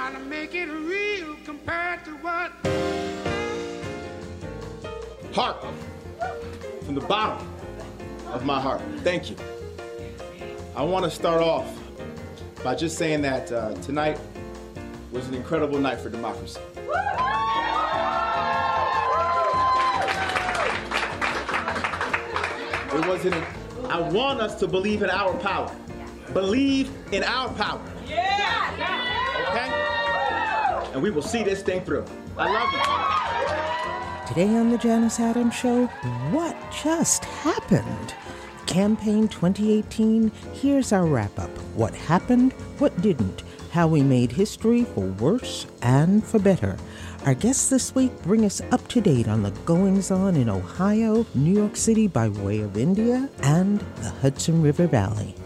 trying to make it real compared to what. Heart, from the bottom of my heart, thank you. I want to start off by just saying that tonight was an incredible night for democracy. It wasn't. I want us to believe in our power. Believe in our power. Yeah. Okay? And we will see this thing through. I love you. Today on the Janus Adams Show, what just happened? Campaign 2018, here's our wrap-up. What happened, what didn't, how we made history for worse and for better. Our guests this week bring us up to date on the goings-on in Ohio, New York City by way of India, and the Hudson River Valley.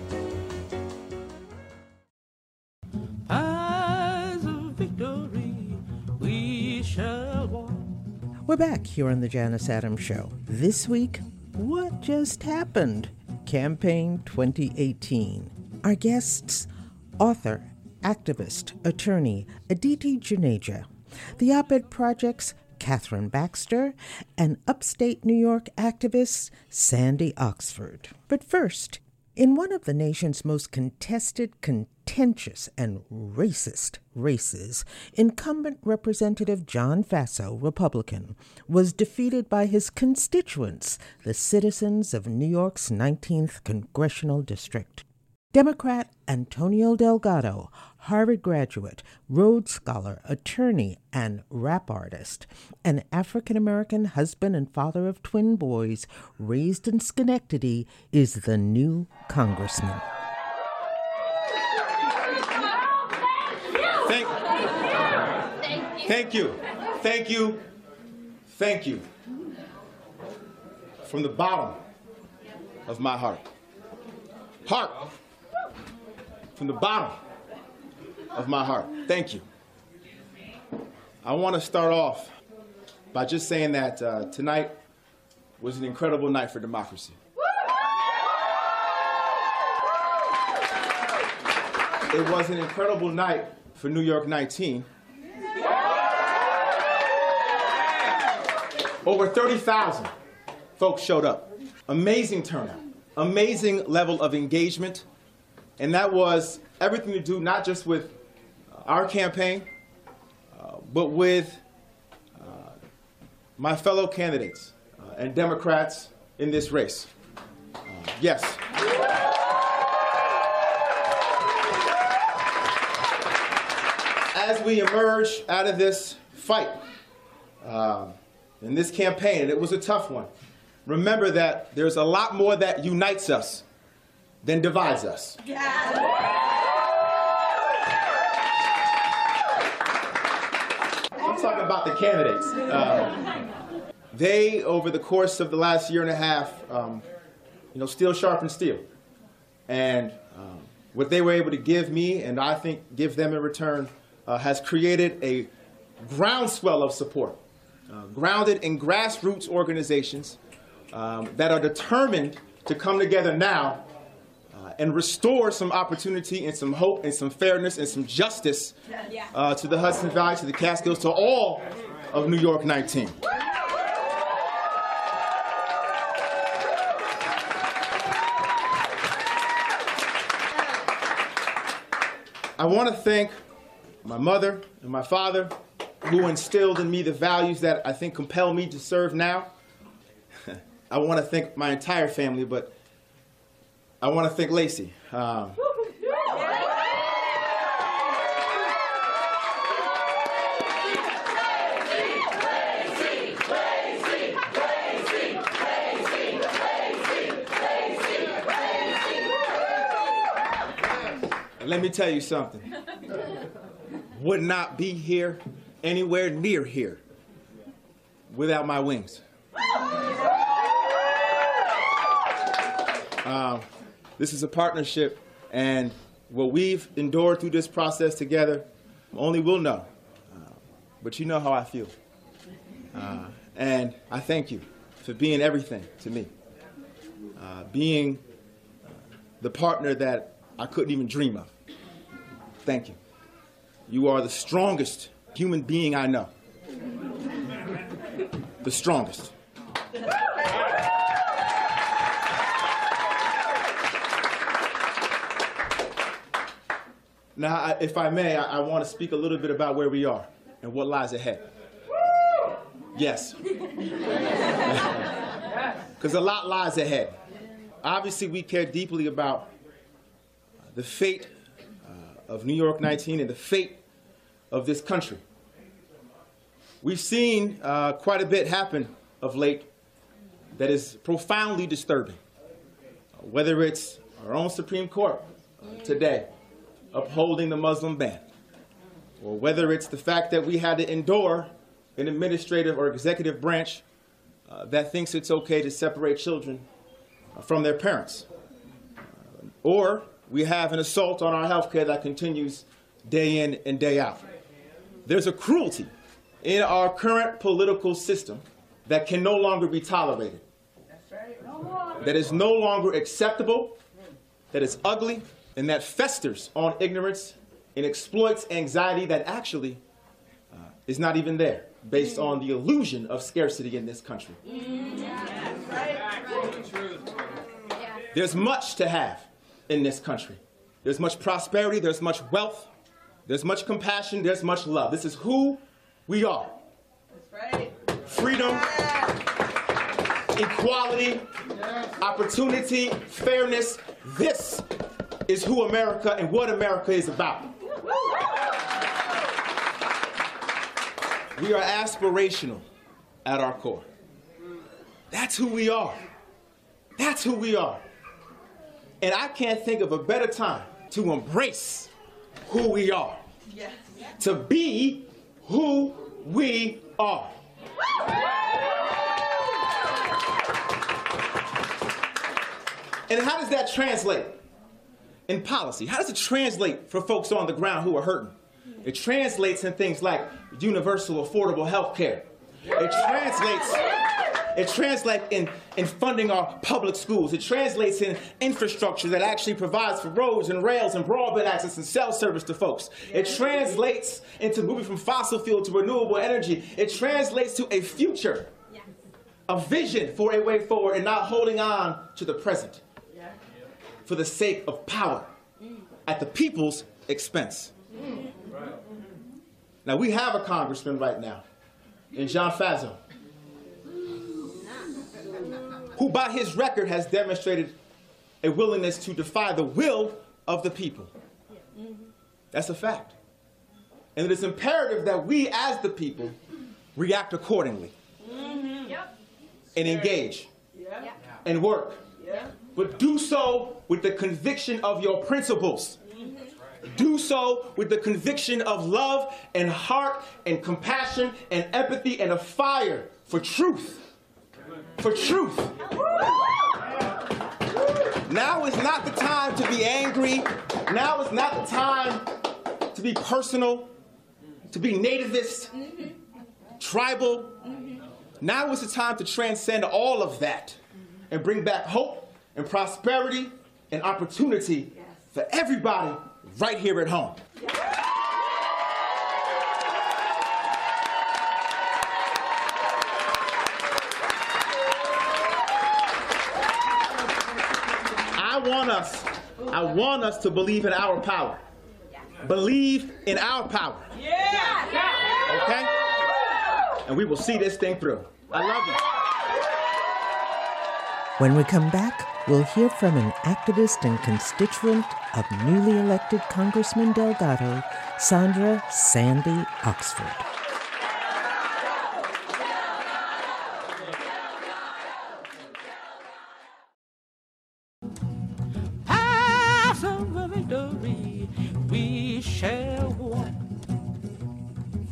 We're back here on the Janus Adams Show. This week, what just happened? Campaign 2018. Our guests, author, activist, attorney, Aditi Juneja, the Op-Ed Project's Catherine Baxter, and upstate New York activist, Sandy Oxford. But first, in one of the nation's most contested, contentious, and racist races, incumbent Representative John Faso, Republican, was defeated by his constituents, the citizens of New York's 19th Congressional District. Democrat Antonio Delgado, Harvard graduate, Rhodes Scholar, attorney, and rap artist, an African-American husband and father of twin boys, raised in Schenectady, is the new congressman. Thank you. From the bottom of my heart. Heart. From the bottom of my heart. Thank you. I want to start off by just saying that tonight was an incredible night for democracy. It was an incredible night for New York 19. Over 30,000 folks showed up. Amazing turnout, amazing level of engagement, and that was everything to do not just with our campaign, but with my fellow candidates and Democrats in this race. Yes. As we emerge out of this fight, in this campaign, and it was a tough one, remember that there's a lot more that unites us than divides us. Yeah. Talking about the candidates. They, over the course of the last year and a half, steel sharpened steel. And what they were able to give me, and I think give them in return, has created a groundswell of support, grounded in grassroots organizations that are determined to come together now and restore some opportunity and some hope and some fairness and some justice to the Hudson Valley, to the Catskills, to all of New York 19. I want to thank my mother and my father, who instilled in me the values that I think compel me to serve now. I want to thank my entire family, but I want to thank Lacey. Let me tell you something. Would not be here, anywhere near here, without my wings. This is a partnership, and what we've endured through this process together, only we'll know. But you know how I feel. And I thank you for being everything to me, being the partner that I couldn't even dream of. Thank you. You are the strongest human being I know. The strongest. Now, if I may, I want to speak a little bit about where we are and what lies ahead. Yes. Because a lot lies ahead. Obviously, we care deeply about the fate of New York 19 and the fate of this country. We've seen quite a bit happen of late that is profoundly disturbing, whether it's our own Supreme Court today upholding the Muslim ban, or whether it's the fact that we had to endure an administrative or executive branch that thinks it's okay to separate children from their parents. Or we have an assault on our health care that continues day in and day out. There's a cruelty in our current political system that can no longer be tolerated, that is no longer acceptable, that is ugly, and that festers on ignorance and exploits anxiety that actually is not even there, based on the illusion of scarcity in this country. There's much to have in this country. There's much prosperity, there's much wealth, there's much compassion, there's much love. This is who we are. That's right. Freedom, equality, opportunity, fairness. This is who America and what America is about. We are aspirational at our core. That's who we are. That's who we are. And I can't think of a better time to embrace who we are. Yes. To be who we are. And how does that translate in policy? How does it translate for folks on the ground who are hurting? It translates in things like universal affordable health care. It translates in funding our public schools. It translates in infrastructure that actually provides for roads and rails and broadband access and cell service to folks. It translates into moving from fossil fuel to renewable energy. It translates to a future, a vision for a way forward, and not holding on to the present for the sake of power at the people's expense. Now, we have a congressman right now in John Faso, who by his record has demonstrated a willingness to defy the will of the people. That's a fact. And it is imperative that we as the people react accordingly and engage and work, but do so with the conviction of your principles. Do so with the conviction of love and heart and compassion and empathy and a fire for truth. For truth. Now is not the time to be angry. Now is not the time to be personal, to be nativist, tribal. Now is the time to transcend all of that and bring back hope and prosperity and opportunity for everybody right here at home. I want us to believe in our power. Believe in our power. Okay? And we will see this thing through. I love you. When we come back, we'll hear from an activist and constituent of newly elected Congressman Delgado, Sandra Sandy Oxford.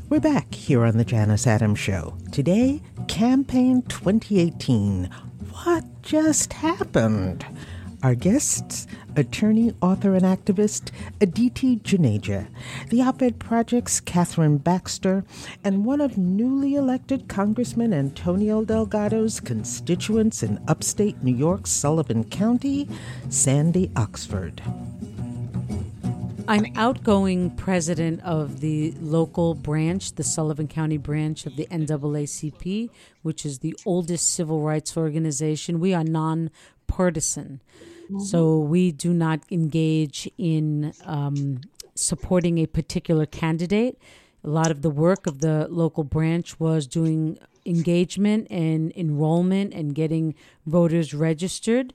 We're back here on the Janus Adams Show. Today, Campaign 2018. What just happened? Our guests, attorney, author, and activist Aditi Juneja, the Op-Ed Project's Catherine Baxter, and one of newly elected Congressman Antonio Delgado's constituents in upstate New York, Sullivan County, Sandy Oxford. I'm outgoing president of the local branch, the Sullivan County branch of the NAACP, which is the oldest civil rights organization. We are nonpartisan, so we do not engage in supporting a particular candidate. A lot of the work of the local branch was doing engagement and enrollment and getting voters registered.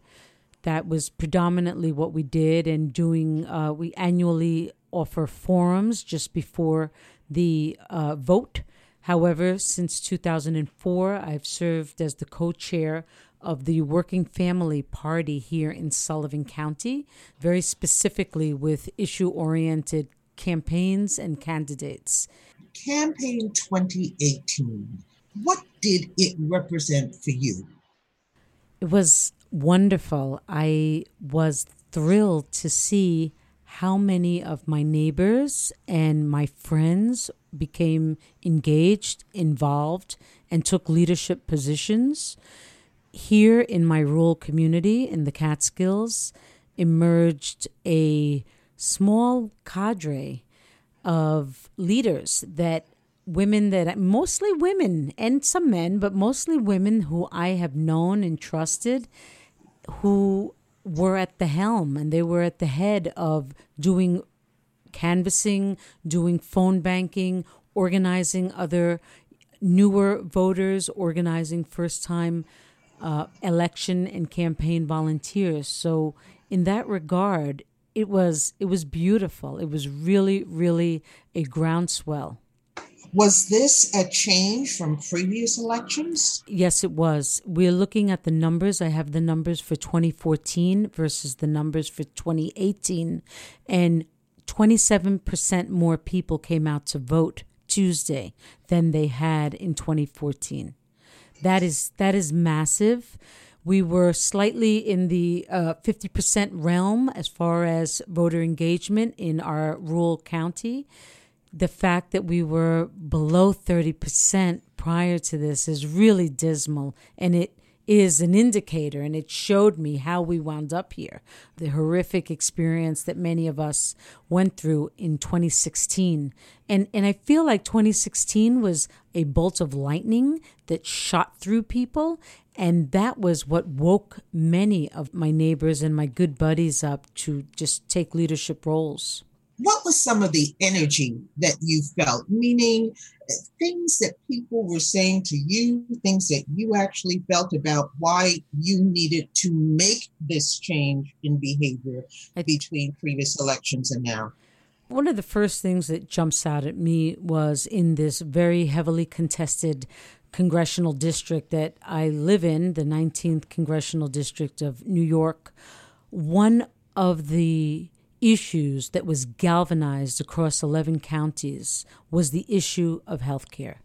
That was predominantly what we did, and doing we annually offer forums just before the vote. However, since 2004, I've served as the co-chair of the Working Family Party here in Sullivan County, very specifically with issue-oriented campaigns and candidates. Campaign 2018, what did it represent for you? It was wonderful. I was thrilled to see how many of my neighbors and my friends became engaged, involved, and took leadership positions. Here in my rural community in the Catskills emerged a small cadre of leaders, that women, that mostly women and some men, but mostly women who I have known and trusted, who were at the helm, and they were at the head of doing canvassing, doing phone banking, organizing other newer voters, organizing first-time election and campaign volunteers. So in that regard, it was beautiful. It was really, really a groundswell. Was this a change from previous elections? Yes, it was. We're looking at the numbers. I have the numbers for 2014 versus the numbers for 2018. And 27% more people came out to vote Tuesday than they had in 2014. That is massive. We were slightly in the 50% realm as far as voter engagement in our rural county. The fact that we were below 30% prior to this is really dismal, and it is an indicator, and it showed me how we wound up here, the horrific experience that many of us went through in 2016. And I feel like 2016 was a bolt of lightning that shot through people, and that was what woke many of my neighbors and my good buddies up to just take leadership roles. What was some of the energy that you felt? Meaning, things that people were saying to you, things that you actually felt about why you needed to make this change in behavior between previous elections and now. One of the first things that jumps out at me was in this very heavily contested congressional district that I live in, the 19th Congressional District of New York. One of the issues that was galvanized across 11 counties was the issue of healthcare,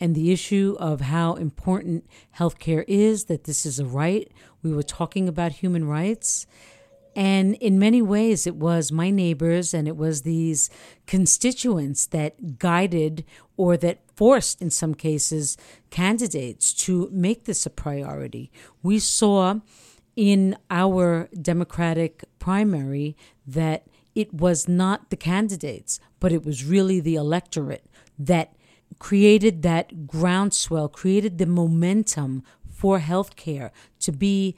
and the issue of how important healthcare is, that this is a right. We were talking about human rights. And in many ways, it was my neighbors and it was these constituents that guided or that forced, in some cases, candidates to make this a priority. We saw in our Democratic primary that it was not the candidates, but it was really the electorate that created that groundswell, created the momentum for healthcare to be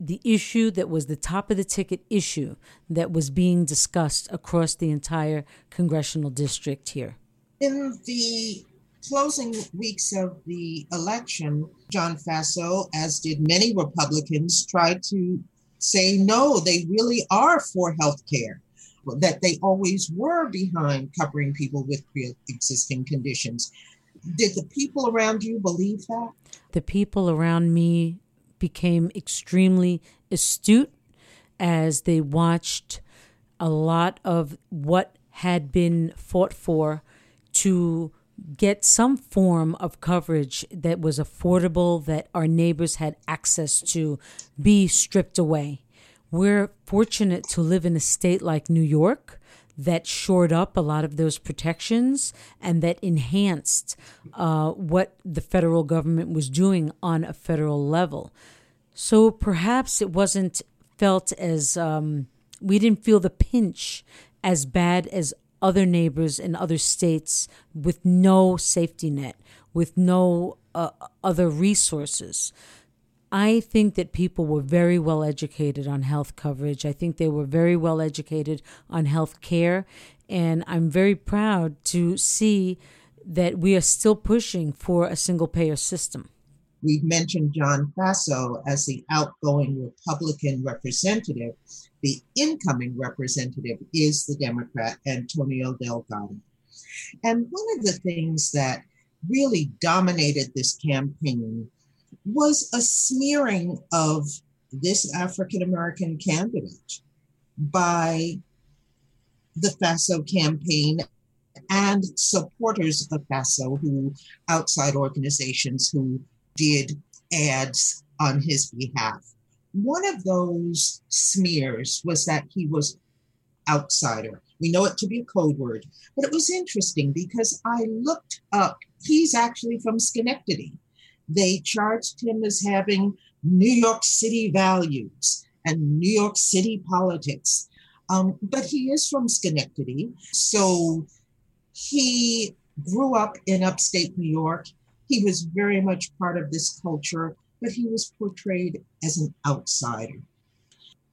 the issue that was the top of the ticket issue that was being discussed across the entire congressional district here. In the closing weeks of the election, John Faso, as did many Republicans, tried to say, no, they really are for health care, that they always were behind covering people with pre-existing conditions. Did the people around you believe that? The people around me became extremely astute as they watched a lot of what had been fought for to get some form of coverage that was affordable, that our neighbors had access to, be stripped away. We're fortunate to live in a state like New York that shored up a lot of those protections and that enhanced what the federal government was doing on a federal level. So perhaps it wasn't felt as, we didn't feel the pinch as bad as other neighbors in other states with no safety net, with no other resources. I think that people were very well educated on health coverage. I think they were very well educated on health care. And I'm very proud to see that we are still pushing for a single payer system. We mentioned John Faso as the outgoing Republican representative. The incoming representative is the Democrat, Antonio Delgado. And one of the things that really dominated this campaign was a smearing of this African-American candidate by the Faso campaign and supporters of Faso, who outside organizations who did ads on his behalf. One of those smears was that he was outsider. We know it to be a code word, but it was interesting because I looked up, he's actually from Schenectady. They charged him as having New York City values and New York City politics. But he is from Schenectady. So he grew up in upstate New York. He was very much part of this culture, but he was portrayed as an outsider.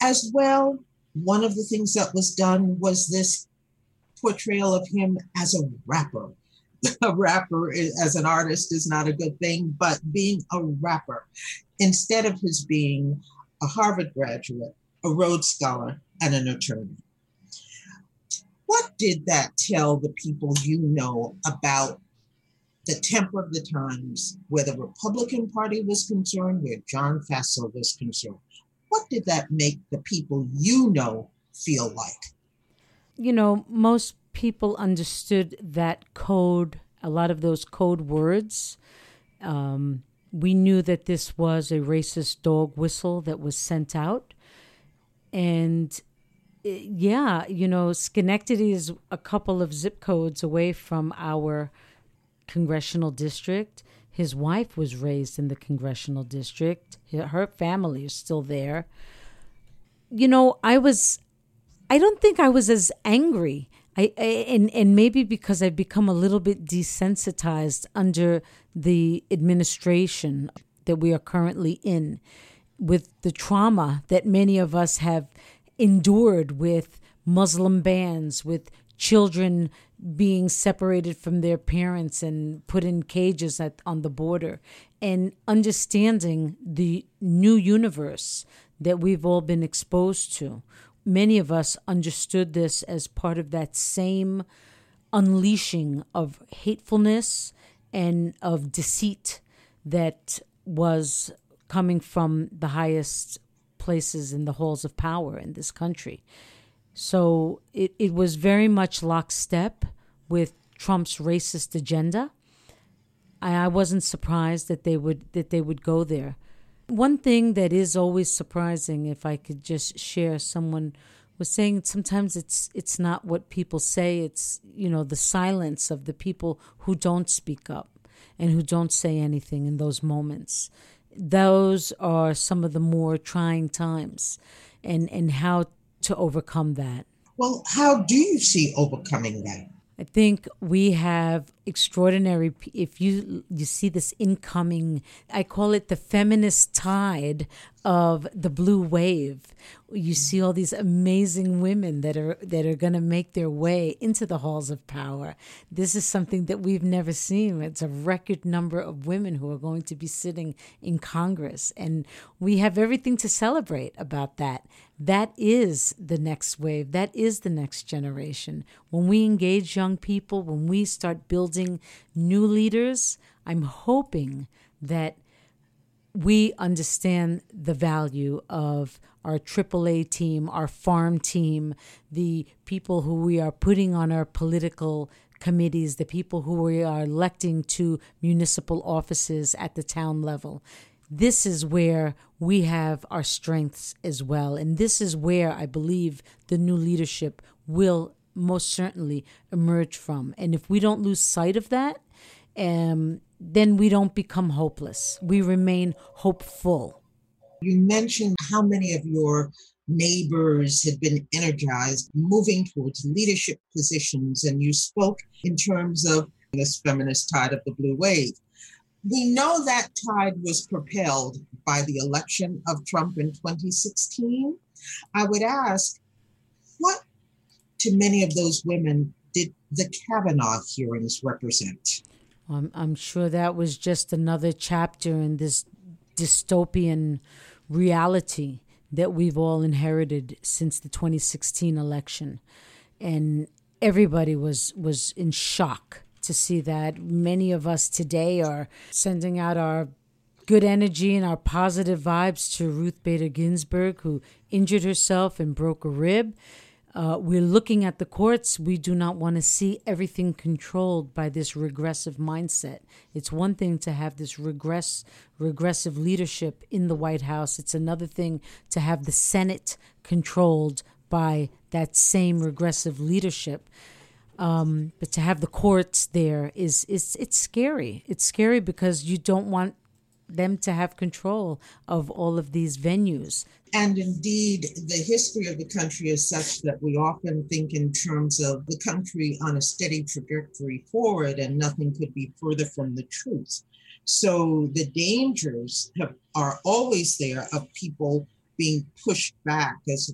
As well, one of the things that was done was this portrayal of him as a rapper. A rapper as an artist is not a good thing, but being a rapper, instead of his being a Harvard graduate, a Rhodes Scholar, and an attorney. What did that tell the people you know about the temper of the times, where the Republican Party was concerned, where John Faso was concerned? What did that make the people you know feel like? You know, most people understood that code, a lot of those code words. We knew that this was a racist dog whistle that was sent out. And yeah, you know, Schenectady is a couple of zip codes away from our congressional district. His wife was raised in the congressional district. Her family is still there. You know, I don't think I was as angry. And maybe because I've become a little bit desensitized under the administration that we are currently in, with the trauma that many of us have endured with Muslim bans, with children being separated from their parents and put in cages on the border, and understanding the new universe that we've all been exposed to. Many of us understood this as part of that same unleashing of hatefulness and of deceit that was coming from the highest places in the halls of power in this country. So it was very much lockstep with Trump's racist agenda. I wasn't surprised that they would go there. One thing that is always surprising, if I could just share, someone was saying sometimes it's not what people say, it's, you know, the silence of the people who don't speak up and who don't say anything in those moments. Those are some of the more trying times, and how to overcome that. Well, how do you see overcoming that? I think we have extraordinary, if you see this incoming, I call it the feminist tide of the blue wave. You see all these amazing women that are going to make their way into the halls of power. This is something that we've never seen. It's a record number of women who are going to be sitting in Congress, and we have everything to celebrate about that. That is the next wave. That is the next generation. When we engage young people, when we start building new leaders, I'm hoping that we understand the value of our AAA team, our farm team, the people who we are putting on our political committees, the people who we are electing to municipal offices at the town level. This is where we have our strengths as well. And this is where I believe the new leadership will most certainly emerge from. And if we don't lose sight of that, then we don't become hopeless. We remain hopeful. You mentioned how many of your neighbors had been energized, moving towards leadership positions. And you spoke in terms of this feminist tide of the blue wave. We know that tide was propelled by the election of Trump in 2016. I would ask, what to many of those women did the Kavanaugh hearings represent? I'm sure that was just another chapter in this dystopian reality that we've all inherited since the 2016 election. And everybody was in shock to see that. Many of us today are sending out our good energy and our positive vibes to Ruth Bader Ginsburg, who injured herself and broke a rib. We're looking at the courts. We do not want to see everything controlled by this regressive mindset. It's one thing to have this regressive leadership in the White House. It's another thing to have the Senate controlled by that same regressive leadership. But to have the courts there it's scary. It's scary because you don't want them to have control of all of these venues. And indeed, the history of the country is such that we often think in terms of the country on a steady trajectory forward, and nothing could be further from the truth. So the dangers are always there of people being pushed back as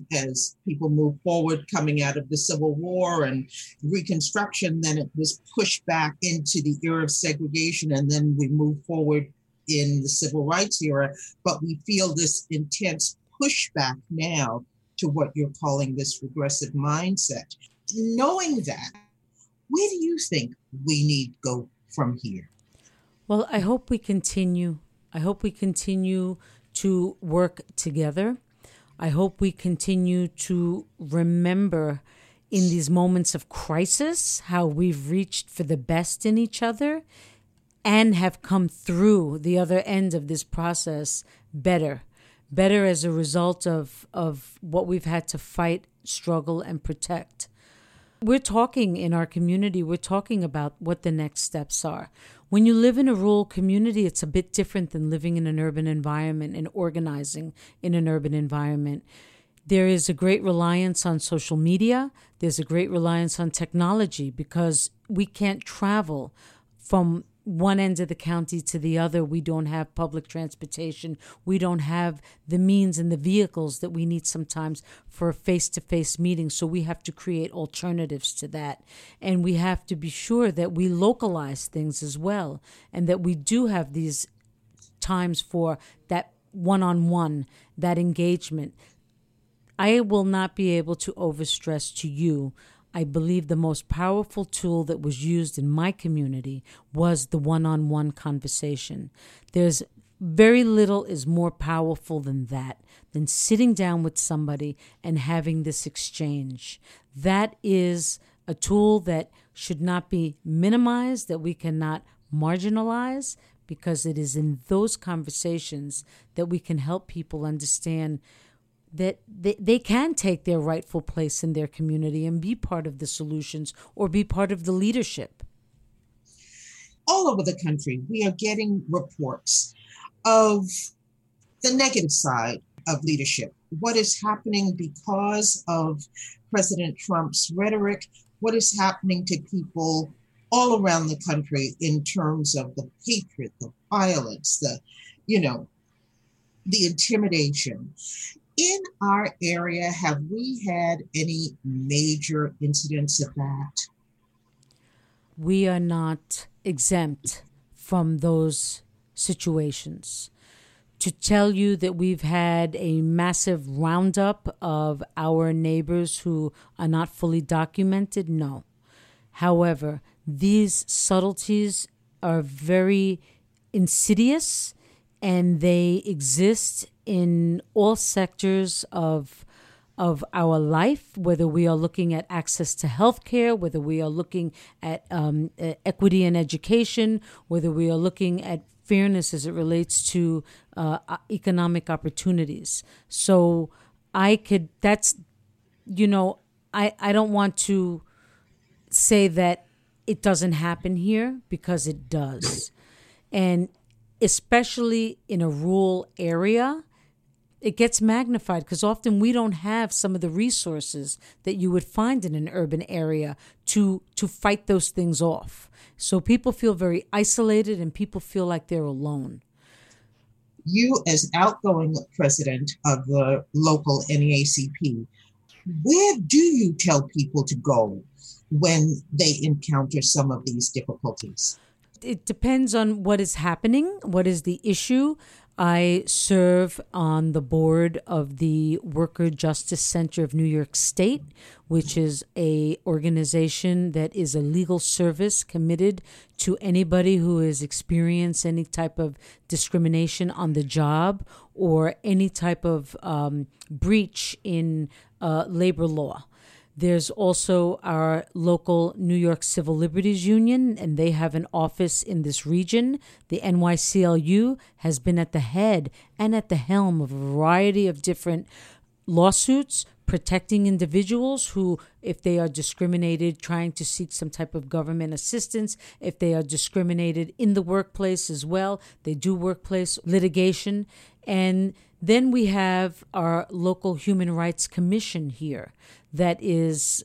people move forward, coming out of the Civil War and Reconstruction. Then it was pushed back into the era of segregation, and then we move forward in the civil rights era, but we feel this intense pushback now to what you're calling this regressive mindset. Knowing that, where do you think we need to go from here? Well, I hope we continue. I hope we continue to work together. I hope we continue to remember in these moments of crisis how we've reached for the best in each other and have come through the other end of this process better as a result of what we've had to fight, struggle, and protect. We're talking in our community, we're talking about what the next steps are. When you live in a rural community, it's a bit different than living in an urban environment and organizing in an urban environment. There is a great reliance on social media. There's a great reliance on technology because we can't travel from one end of the county to the other. We don't have public transportation. We don't have the means and the vehicles that we need sometimes for a face-to-face meeting. So we have to create alternatives to that. And we have to be sure that we localize things as well, and that we do have these times for that one-on-one, that engagement. I will not be able to overstress to you, I believe the most powerful tool that was used in my community was the one-on-one conversation. There's very little is more powerful than that, than sitting down with somebody and having this exchange. That is a tool that should not be minimized, that we cannot marginalize, because it is in those conversations that we can help people understand that they can take their rightful place in their community and be part of the solutions or be part of the leadership. All over the country, we are getting reports of the negative side of leadership. What is happening because of President Trump's rhetoric? What is happening to people all around the country in terms of the hatred, the violence, the intimidation? In our area, have we had any major incidents of that? We are not exempt from those situations. To tell you that we've had a massive roundup of our neighbors who are not fully documented, no. However, these subtleties are very insidious, and they exist in all sectors of our life, whether we are looking at access to healthcare, whether we are looking at equity in education, whether we are looking at fairness as it relates to economic opportunities. So I don't want to say that it doesn't happen here, because it does. And especially in a rural area, it gets magnified because often we don't have some of the resources that you would find in an urban area to fight those things off. So people feel very isolated and people feel like they're alone. You, as outgoing president of the local NAACP, where do you tell people to go when they encounter some of these difficulties? It depends on what is happening, what is the issue. I serve on the board of the Worker Justice Center of New York State, which is an organization that is a legal service committed to anybody who has experienced any type of discrimination on the job or any type of breach in labor law. There's also our local New York Civil Liberties Union, and they have an office in this region. The NYCLU has been at the head and at the helm of a variety of different lawsuits protecting individuals who, if they are discriminated, trying to seek some type of government assistance, if they are discriminated in the workplace as well. They do workplace litigation. And then we have our local Human Rights Commission here that is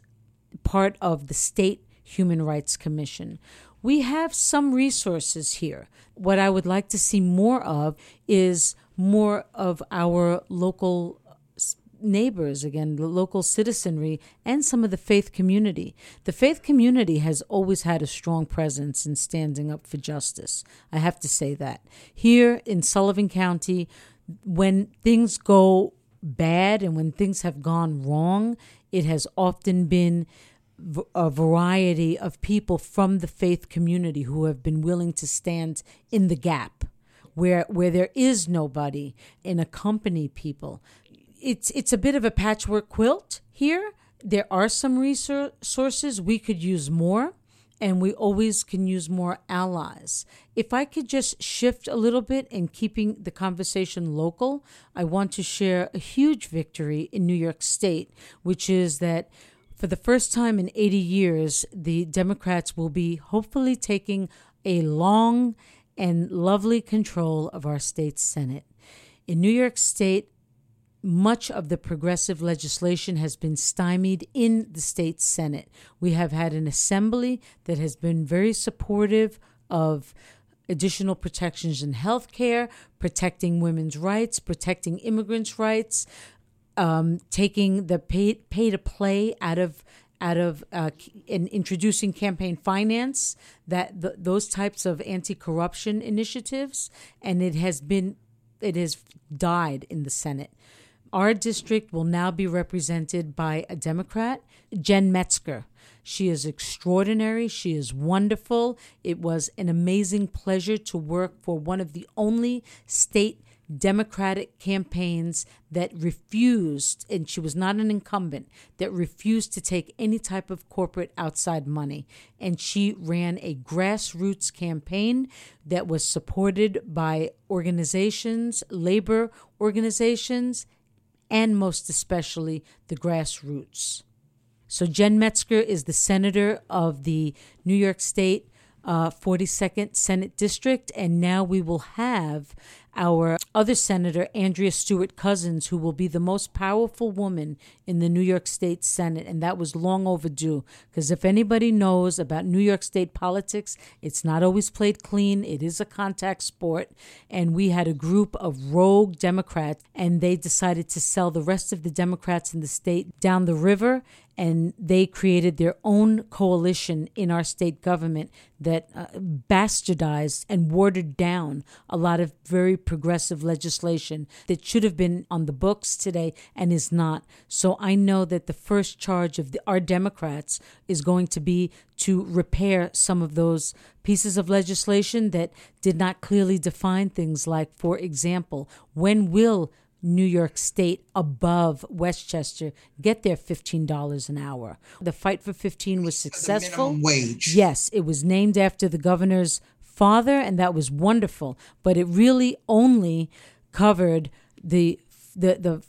part of the State Human Rights Commission. We have some resources here. What I would like to see more of is more of our local neighbors, again, the local citizenry, and some of the faith community. The faith community has always had a strong presence in standing up for justice. I have to say that. Here in Sullivan County, when things go bad and when things have gone wrong, it has often been a variety of people from the faith community who have been willing to stand in the gap where there is nobody and accompany people. It's a bit of a patchwork quilt here. There are some resources we could use more, and we always can use more allies. If I could just shift a little bit in keeping the conversation local, I want to share a huge victory in New York State, which is that for the first time in 80 years, the Democrats will be hopefully taking a long and lovely control of our state Senate. In New York State, much of the progressive legislation has been stymied in the state Senate. We have had an assembly that has been very supportive of additional protections in health care, protecting women's rights, protecting immigrants' rights, taking the pay to play out of and introducing campaign finance, that those types of anti-corruption initiatives, and it has died in the Senate. Our district will now be represented by a Democrat, Jen Metzger. She is extraordinary. She is wonderful. It was an amazing pleasure to work for one of the only state Democratic campaigns that refused, and she was not an incumbent, that refused to take any type of corporate outside money. And she ran a grassroots campaign that was supported by organizations, labor organizations, and most especially the grassroots. So Jen Metzger is the senator of the New York State 42nd Senate District, and now we will have our other senator, Andrea Stewart-Cousins, who will be the most powerful woman in the New York State Senate, and that was long overdue, because if anybody knows about New York State politics, it's not always played clean. It is a contact sport, and we had a group of rogue Democrats, and they decided to sell the rest of the Democrats in the state down the river, and they created their own coalition in our state government that bastardized and watered down a lot of very progressive legislation that should have been on the books today and is not. So I know that the first charge of our Democrats is going to be to repair some of those pieces of legislation that did not clearly define things like, for example, when will New York State above Westchester get their $15 an hour? The Fight for 15 was successful. The minimum wage. Yes, it was named after the governor's father, and that was wonderful. But it really only covered the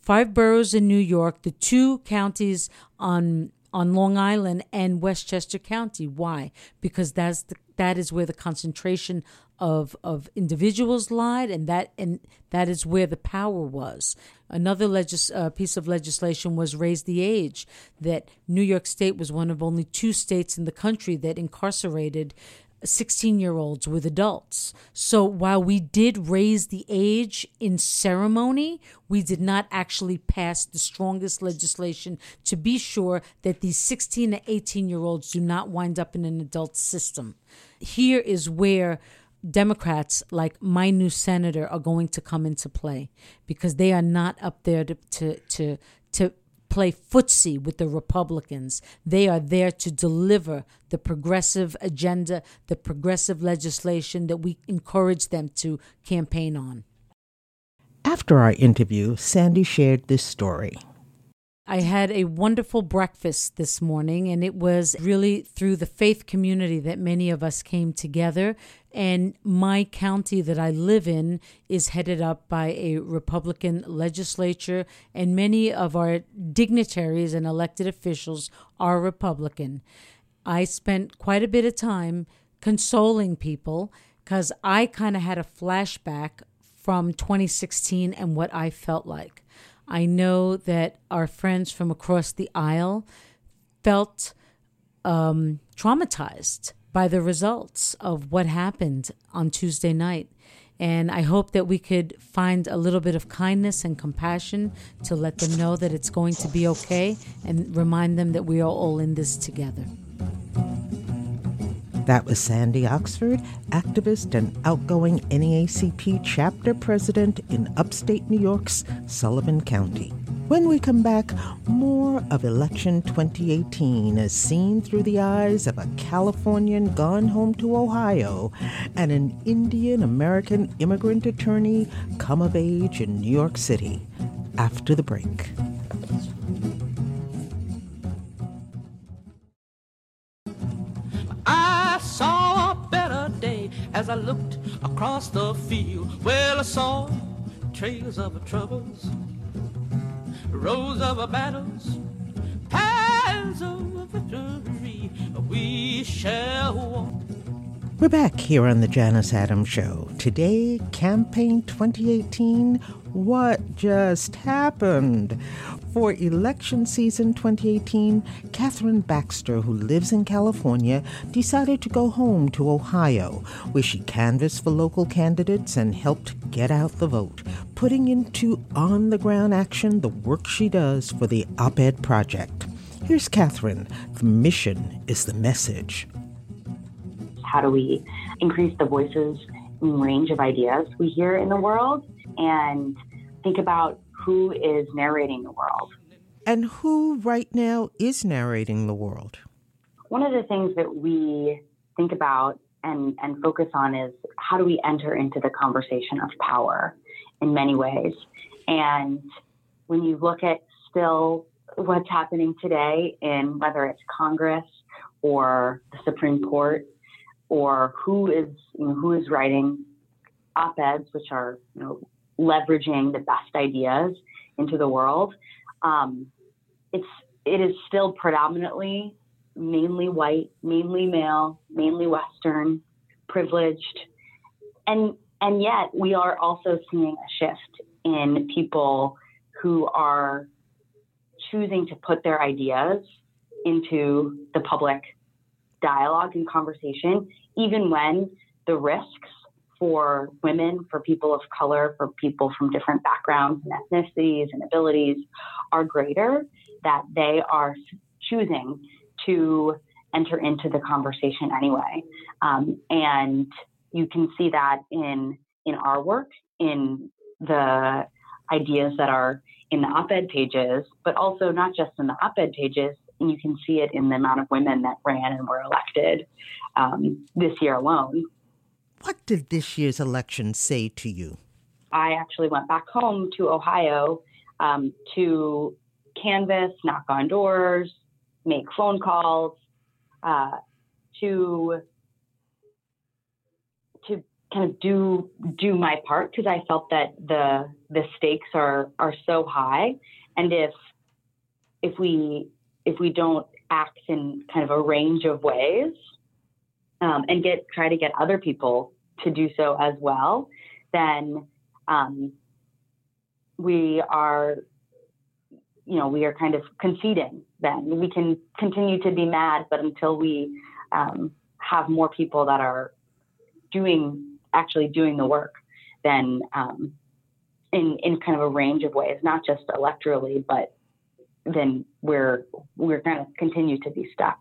five boroughs in New York, the two counties on Long Island, and Westchester County. Why? Because that's the that is where the concentration of individuals lied, and that is where the power was. Another piece of legislation was raise the age, that New York State was one of only two states in the country that incarcerated 16-year-olds with adults. So while we did raise the age in ceremony, we did not actually pass the strongest legislation to be sure that these 16 to 18-year-olds do not wind up in an adult system. Here is where Democrats like my new senator are going to come into play, because they are not up there to play footsie with the Republicans. They are there to deliver the progressive agenda, the progressive legislation that we encourage them to campaign on. After our interview, Sandy shared this story. I had a wonderful breakfast this morning, and it was really through the faith community that many of us came together. And my county that I live in is headed up by a Republican legislature, and many of our dignitaries and elected officials are Republican. I spent quite a bit of time consoling people because I kind of had a flashback from 2016 and what I felt like. I know that our friends from across the aisle felt traumatized by the results of what happened on Tuesday night. And I hope that we could find a little bit of kindness and compassion to let them know that it's going to be okay, and remind them that we are all in this together. That was Sandy Oxford, activist and outgoing NAACP chapter president in upstate New York's Sullivan County. When we come back, more of Election 2018 is seen through the eyes of a Californian gone home to Ohio and an Indian-American immigrant attorney come of age in New York City. After the break. I saw a better day as I looked across the field. Well, I saw trails of troubles, rows of battles, paths of victory, we shall walk. We're back here on the Janus Adams Show. Today, Campaign 2018, what just happened? For election season 2018, Catherine Baxter, who lives in California, decided to go home to Ohio, where she canvassed for local candidates and helped get out the vote, putting into on-the-ground action the work she does for the Op-Ed Project. Here's Catherine. The mission is the message. How do we increase the voices and range of ideas we hear in the world, and think about who is narrating the world? And who right now is narrating the world? One of the things that we think about and focus on is how do we enter into the conversation of power in many ways. And when you look at still what's happening today in whether it's Congress or the Supreme Court, or who is writing op-eds, which are leveraging the best ideas into the world, it is still predominantly mainly white, mainly male, mainly Western, privileged, and yet we are also seeing a shift in people who are choosing to put their ideas into the public dialogue and conversation, even when the risks for women, for people of color, for people from different backgrounds and ethnicities and abilities are greater, that they are choosing to enter into the conversation anyway. And you can see that in our work, in the ideas that are in the op-ed pages, but also not just in the op-ed pages. And you can see it in the amount of women that ran and were elected this year alone. What did this year's election say to you? I actually went back home to Ohio to canvass, knock on doors, make phone calls, to kind of do my part, because I felt that the stakes are so high, and if we don't act in kind of a range of ways, and try to get other people to do so as well, then we are kind of conceding. Then we can continue to be mad, but until we have more people that are actually doing the work, then in kind of a range of ways, not just electorally, but then we're going to continue to be stuck.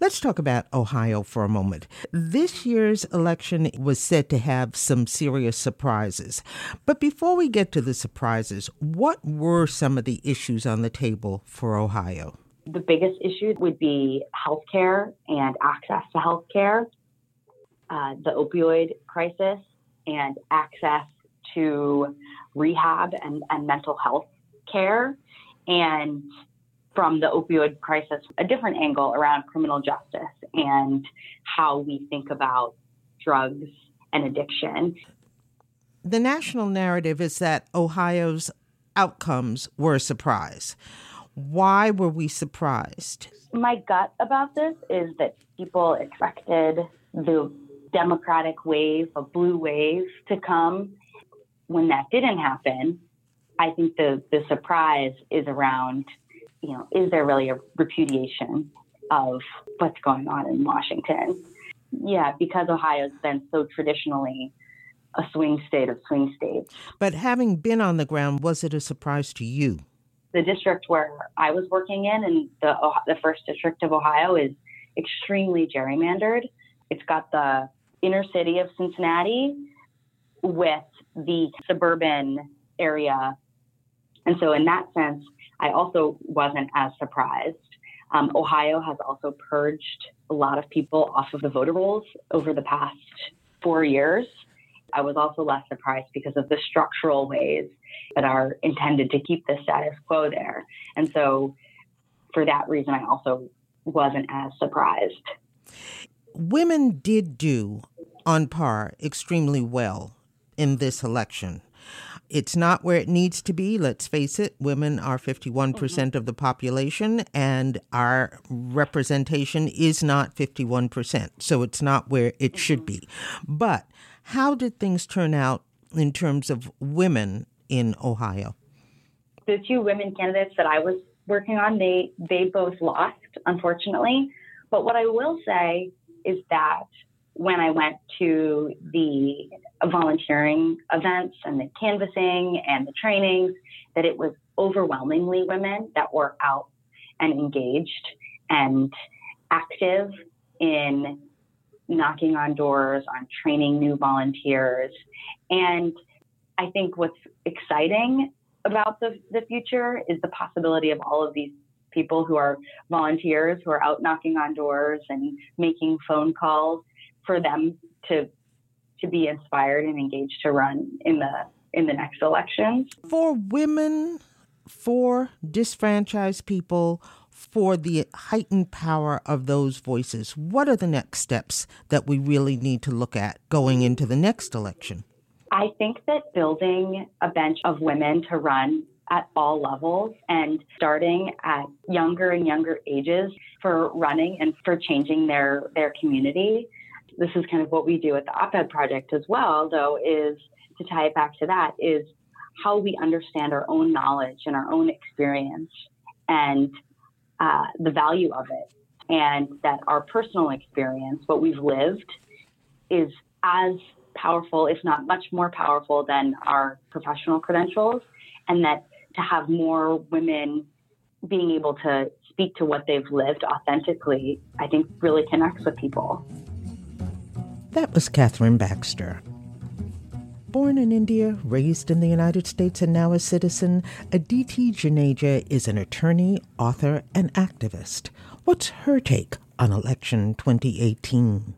Let's talk about Ohio for a moment. This year's election was said to have some serious surprises. But before we get to the surprises, what were some of the issues on the table for Ohio? The biggest issue would be healthcare and access to healthcare, the opioid crisis, and access to rehab and mental health care. And from the opioid crisis, a different angle around criminal justice and how we think about drugs and addiction. The national narrative is that Ohio's outcomes were a surprise. Why were we surprised? My gut about this is that people expected the Democratic wave, a blue wave, to come. When that didn't happen, I think the surprise is around, is there really a repudiation of what's going on in Washington? Yeah, because Ohio's been so traditionally a swing state of swing states. But having been on the ground, was it a surprise to you? The district where I was working in, and the first district of Ohio, is extremely gerrymandered. It's got the inner city of Cincinnati with the suburban area. And so in that sense, I also wasn't as surprised. Ohio has also purged a lot of people off of the voter rolls over the past 4 years. I was also less surprised because of the structural ways that are intended to keep the status quo there. And so for that reason, I also wasn't as surprised. Women did do, on par, extremely well in this election. It's not where it needs to be. Let's face it, women are 51% of the population, and our representation is not 51%. So it's not where it should be. But how did things turn out in terms of women in Ohio? The two women candidates that I was working on, they both lost, unfortunately. But what I will say is that when I went to the volunteering events and the canvassing and the trainings, that it was overwhelmingly women that were out and engaged and active in knocking on doors, on training new volunteers. And I think what's exciting about the future is the possibility of all of these people who are volunteers, who are out knocking on doors and making phone calls, for them to be inspired and engaged to run in the next elections. For women, for disenfranchised people, for the heightened power of those voices, what are the next steps that we really need to look at going into the next election? I think that building a bench of women to run at all levels and starting at younger and younger ages for running and for changing their community. This is kind of what we do at the Op-Ed Project as well, though, is to tie it back to that, is how we understand our own knowledge and our own experience and the value of it. And that our personal experience, what we've lived, is as powerful, if not much more powerful, than our professional credentials. And that to have more women being able to speak to what they've lived authentically, I think really connects with people. That was Catherine Baxter. Born in India, raised in the United States, and now a citizen, Aditi Juneja is an attorney, author, and activist. What's her take on Election 2018?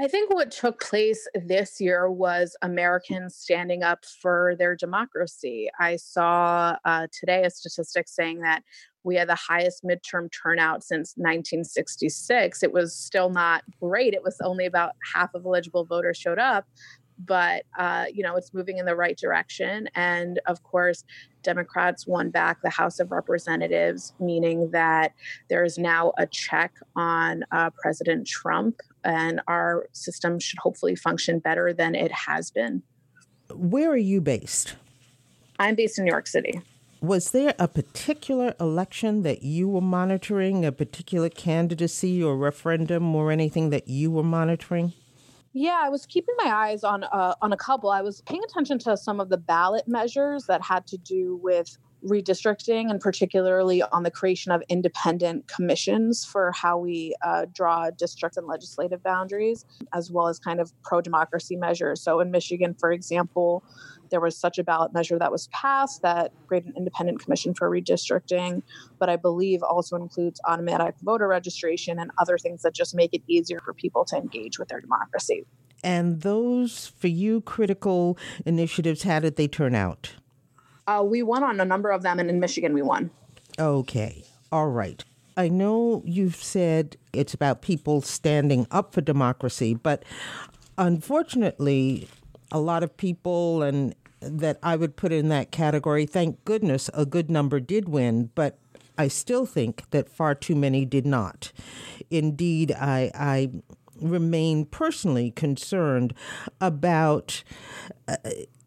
I think what took place this year was Americans standing up for their democracy. I saw today a statistic saying that we had the highest midterm turnout since 1966. It was still not great. It was only about half of eligible voters showed up. but, you know, it's moving in the right direction. And of course, Democrats won back the House of Representatives, meaning that there is now a check on President Trump, and our system should hopefully function better than it has been. Where are you based? I'm based in New York City. Was there a particular election that you were monitoring, a particular candidacy or referendum or anything that you were monitoring? Yeah, I was keeping my eyes on a couple. I was paying attention to some of the ballot measures that had to do with redistricting, and particularly on the creation of independent commissions for how we draw districts and legislative boundaries, as well as kind of pro-democracy measures. So in Michigan, for example, there was such a ballot measure that was passed that created an independent commission for redistricting, but I believe also includes automatic voter registration and other things that just make it easier for people to engage with their democracy. And those, for you, critical initiatives, how did they turn out? We won on a number of them, and in Michigan we won. Okay. All right. I know you've said it's about people standing up for democracy, but unfortunately, a lot of people, and that I would put in that category, thank goodness a good number did win, but I still think that far too many did not. Indeed, I remain personally concerned about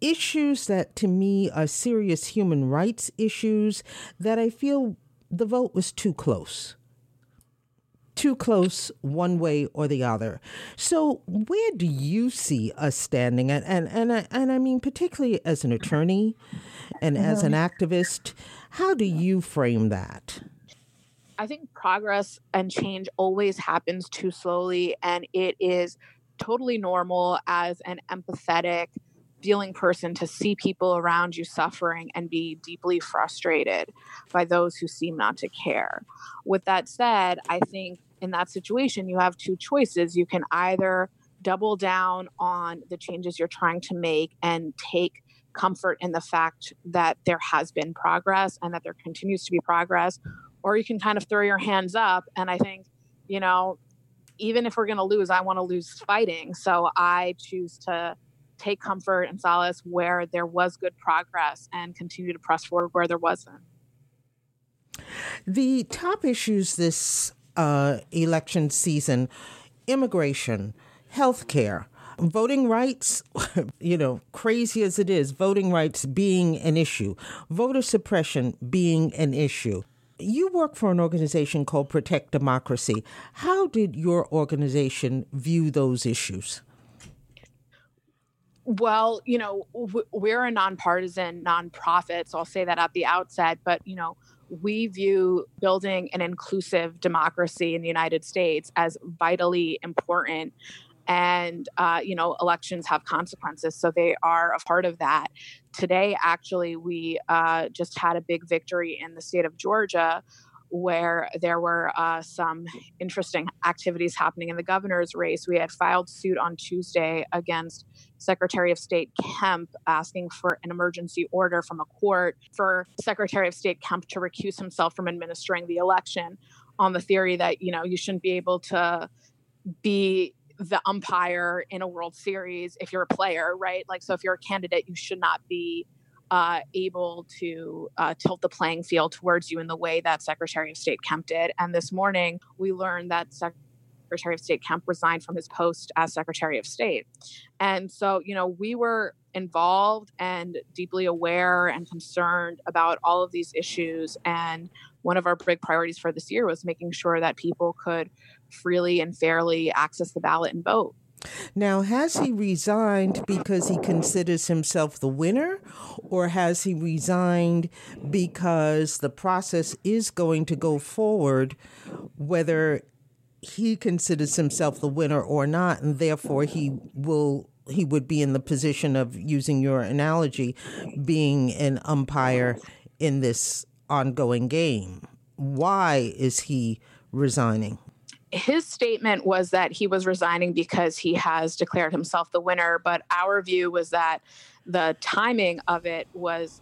issues that to me are serious human rights issues that I feel the vote was too close one way or the other. So where do you see us standing? And I mean, particularly as an attorney and as an activist, how do you frame that? I think progress and change always happens too slowly, and it is totally normal as an empathetic, feeling person to see people around you suffering and be deeply frustrated by those who seem not to care. With that said, I think in that situation, you have two choices. You can either double down on the changes you're trying to make and take comfort in the fact that there has been progress and that there continues to be progress, or you can kind of throw your hands up. And I think, you know, even if we're going to lose, I want to lose fighting. So I choose to take comfort and solace where there was good progress and continue to press forward where there wasn't. The top issues this election season: immigration, healthcare, voting rights, you know, crazy as it is, voting rights being an issue, voter suppression being an issue. You work for an organization called Protect Democracy. How did your organization view those issues? Well, you know, we're a nonpartisan nonprofit, so I'll say that at the outset. But, you know, we view building an inclusive democracy in the United States as vitally important. And, you know, elections have consequences, so they are a part of that. Today, actually, we just had a big victory in the state of Georgia, where there were some interesting activities happening in the governor's race. We had filed suit on Tuesday against Secretary of State Kemp, asking for an emergency order from a court for Secretary of State Kemp to recuse himself from administering the election on the theory that, you know, you shouldn't be able to be the umpire in a World Series if you're a player, right? Like, so if you're a candidate, you should not be able to tilt the playing field towards you in the way that Secretary of State Kemp did. And this morning, we learned that Secretary of State Kemp resigned from his post as Secretary of State. And so, you know, we were involved and deeply aware and concerned about all of these issues. And one of our big priorities for this year was making sure that people could freely and fairly access the ballot and vote. Now, has he resigned because he considers himself the winner, or has he resigned because the process is going to go forward whether he considers himself the winner or not, and therefore he would be in the position of, using your analogy, being an umpire in this ongoing game? Why is he resigning? His statement was that he was resigning because he has declared himself the winner, but our view was that the timing of it was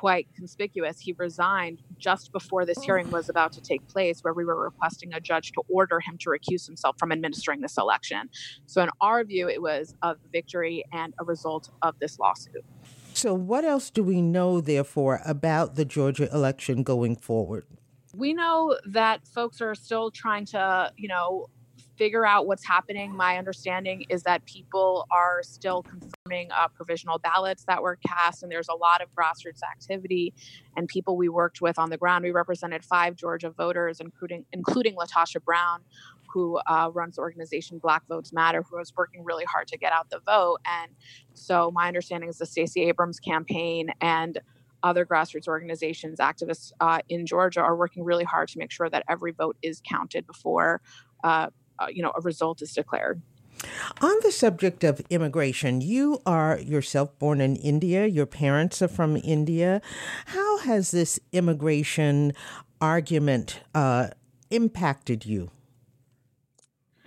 quite conspicuous. He resigned just before this hearing was about to take place, where we were requesting a judge to order him to recuse himself from administering this election. So in our view, it was a victory and a result of this lawsuit. So what else do we know, therefore, about the Georgia election going forward? We know that folks are still trying to, figure out what's happening. My understanding is that people are still confirming provisional ballots that were cast, and there's a lot of grassroots activity and people we worked with on the ground. We represented 5 Georgia voters, including LaTosha Brown, who runs the organization Black Votes Matter, who is working really hard to get out the vote. And so my understanding is the Stacey Abrams campaign and other grassroots organizations, activists in Georgia are working really hard to make sure that every vote is counted before a result is declared. On the subject of immigration, you are yourself born in India. Your parents are from India. How has this immigration argument impacted you?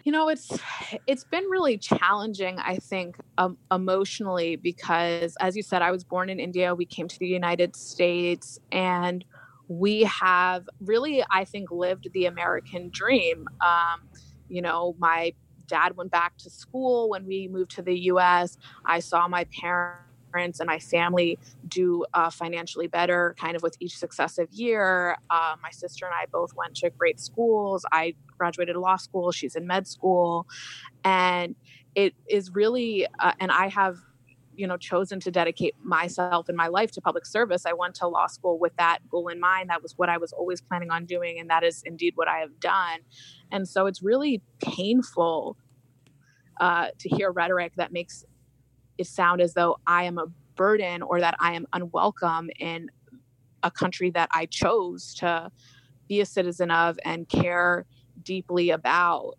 It's been really challenging, I think, emotionally, because, as you said, I was born in India. We came to the United States, and we have really, I think, lived the American dream. My dad went back to school when we moved to the U.S. I saw my parents and my family do financially better kind of with each successive year. My sister and I both went to great schools. I graduated law school. She's in med school. And it is really, and I have, chosen to dedicate myself and my life to public service. I went to law school with that goal in mind. That was what I was always planning on doing. And that is indeed what I have done. And so it's really painful to hear rhetoric that makes it sound as though I am a burden or that I am unwelcome in a country that I chose to be a citizen of and care deeply about.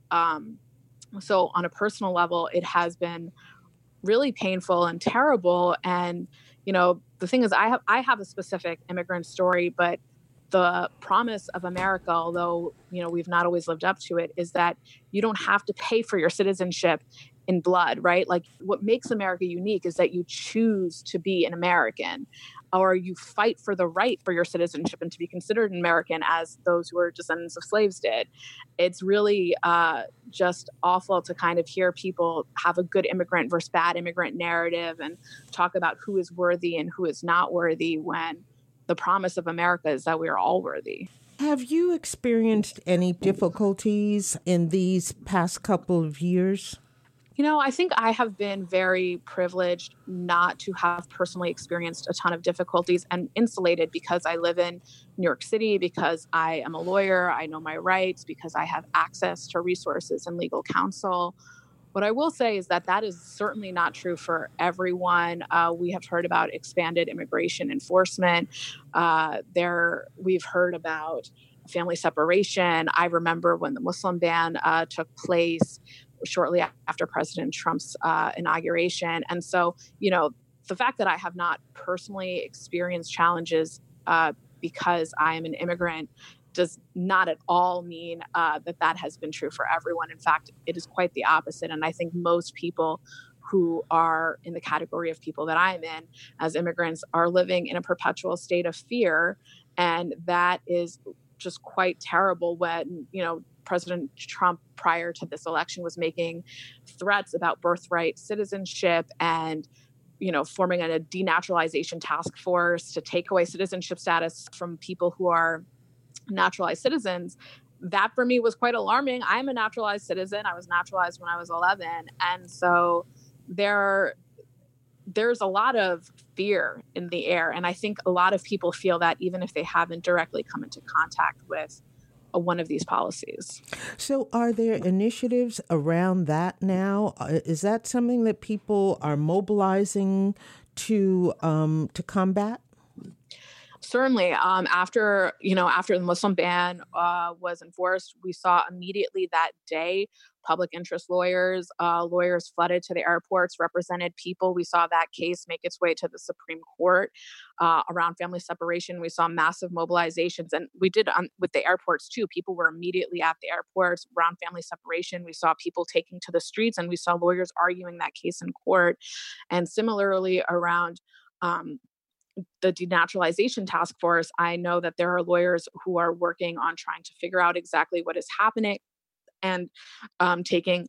So on a personal level, it has been really painful and terrible. And, the thing is, I have a specific immigrant story, but the promise of America, although, we've not always lived up to it, is that you don't have to pay for your citizenship in blood, right? Like, what makes America unique is that you choose to be an American, or you fight for the right for your citizenship and to be considered an American, as those who are descendants of slaves did. It's really just awful to kind of hear people have a good immigrant versus bad immigrant narrative and talk about who is worthy and who is not worthy, when the promise of America is that we are all worthy. Have you experienced any difficulties in these past couple of years? I think I have been very privileged not to have personally experienced a ton of difficulties, and insulated because I live in New York City, because I am a lawyer, I know my rights, because I have access to resources and legal counsel. What I will say is that is certainly not true for everyone. We have heard about expanded immigration enforcement. We've heard about family separation. I remember when the Muslim ban took place shortly after President Trump's inauguration. And so, the fact that I have not personally experienced challenges because I am an immigrant does not at all mean that has been true for everyone. In fact, it is quite the opposite. And I think most people who are in the category of people that I'm in as immigrants are living in a perpetual state of fear. And that is just quite terrible when, President Trump, prior to this election, was making threats about birthright citizenship and, forming a denaturalization task force to take away citizenship status from people who are naturalized citizens. That for me was quite alarming. I'm a naturalized citizen. I was naturalized when I was 11. And so there's a lot of fear in the air. And I think a lot of people feel that even if they haven't directly come into contact with one of these policies. So are there initiatives around that now? Is that something that people are mobilizing to combat? Certainly. After the Muslim ban was enforced, we saw immediately that day public interest lawyers flooded to the airports, represented people. We saw that case make its way to the Supreme Court around family separation. We saw massive mobilizations, and we did with the airports too. People were immediately at the airports around family separation. We saw people taking to the streets, and we saw lawyers arguing that case in court. And similarly around the denaturalization task force, I know that there are lawyers who are working on trying to figure out exactly what is happening and taking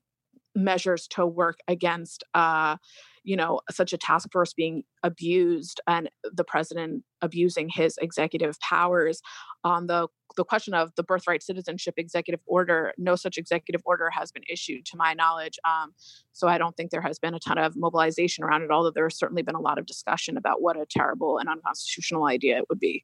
measures to work against, such a task force being abused and the president abusing his executive powers. On the question of the birthright citizenship executive order, no such executive order has been issued to my knowledge. So I don't think there has been a ton of mobilization around it, although there has certainly been a lot of discussion about what a terrible and unconstitutional idea it would be.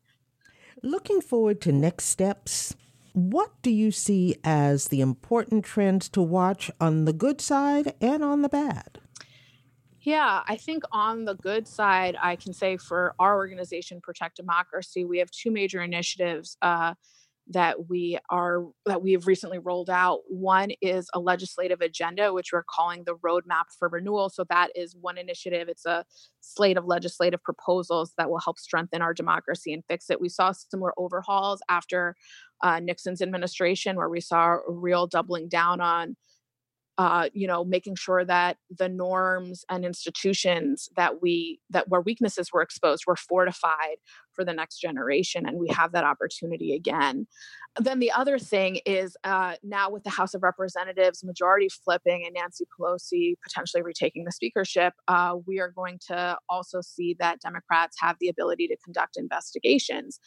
Looking forward to next steps, what do you see as the important trends to watch on the good side and on the bad? Yeah, I think on the good side, I can say for our organization, Protect Democracy, we have two major initiatives that we have recently rolled out. One is a legislative agenda, which we're calling the Roadmap for Renewal. So that is one initiative. It's a slate of legislative proposals that will help strengthen our democracy and fix it. We saw similar overhauls after Nixon's administration, where we saw a real doubling down on making sure that the norms and institutions that where weaknesses were exposed were fortified for the next generation, and we have that opportunity again. Then the other thing is now with the House of Representatives majority flipping and Nancy Pelosi potentially retaking the speakership, we are going to also see that Democrats have the ability to conduct investigations,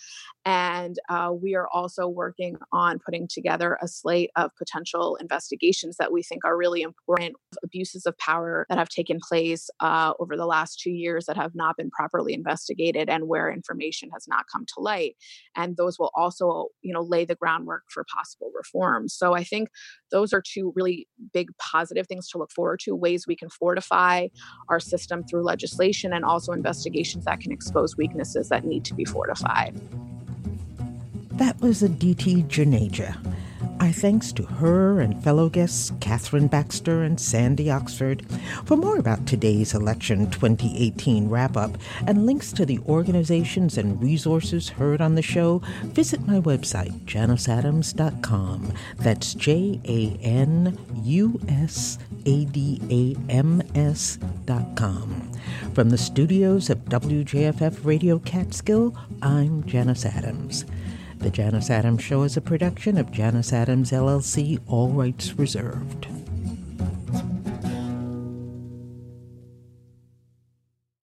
and we are also working on putting together a slate of potential investigations that we think are really important, abuses of power that have taken place over the last 2 years that have not been properly investigated and where information has not come to light. And those will also, lay the groundwork for possible reforms. So I think those are two really big positive things to look forward to, ways we can fortify our system through legislation and also investigations that can expose weaknesses that need to be fortified. That was Aditi Juneja. Our thanks to her and fellow guests Catherine Baxter and Sandy Oxford. For more about today's Election 2018 wrap-up and links to the organizations and resources heard on the show, visit my website, janusadams.com. That's JANUSADAMS.com. From the studios of WJFF Radio Catskill, I'm Janus Adams. The Janus Adams Show is a production of Janus Adams, LLC, all rights reserved.